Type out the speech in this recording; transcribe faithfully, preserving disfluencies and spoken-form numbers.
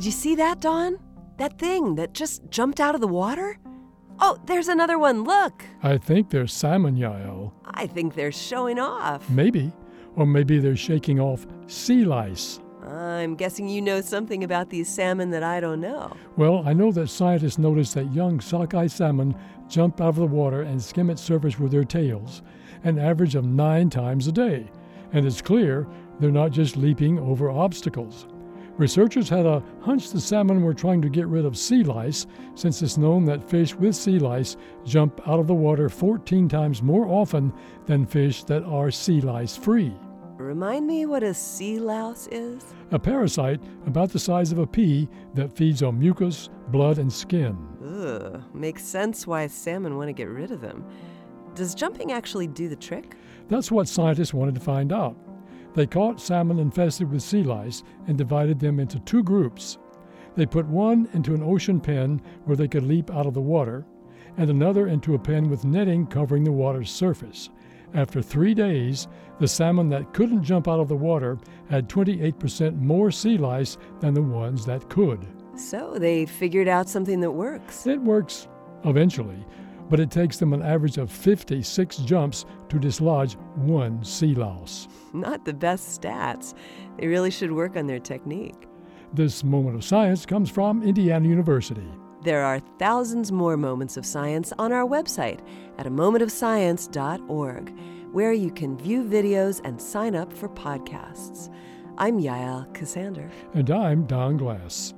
Did you see that, Don? That thing that just jumped out of the water? Oh, there's another one. Look. I think they're salmon, Yael. I think they're showing off. Maybe. Or maybe they're shaking off sea lice. I'm guessing you know something about these salmon that I don't know. Well, I know that scientists noticed that young sockeye salmon jump out of the water and skim its surface with their tails, an average of nine times a day. And it's clear they're not just leaping over obstacles. Researchers had a hunch the salmon were trying to get rid of sea lice, since it's known that fish with sea lice jump out of the water fourteen times more often than fish that are sea lice-free. Remind me what a sea louse is? A parasite about the size of a pea that feeds on mucus, blood, and skin. Ugh, makes sense why salmon want to get rid of them. Does jumping actually do the trick? That's what scientists wanted to find out. They caught salmon infested with sea lice and divided them into two groups. They put one into an ocean pen where they could leap out of the water, and another into a pen with netting covering the water's surface. After three days, the salmon that couldn't jump out of the water had twenty-eight percent more sea lice than the ones that could. So they figured out something that works. It works eventually, but it takes them an average of fifty-six jumps to dislodge one sea louse. Not the best stats. They really should work on their technique. This Moment of Science comes from Indiana University. There are thousands more Moments of Science on our website at a moment of science dot org, where you can view videos and sign up for podcasts. I'm Yael Cassander. And I'm Don Glass.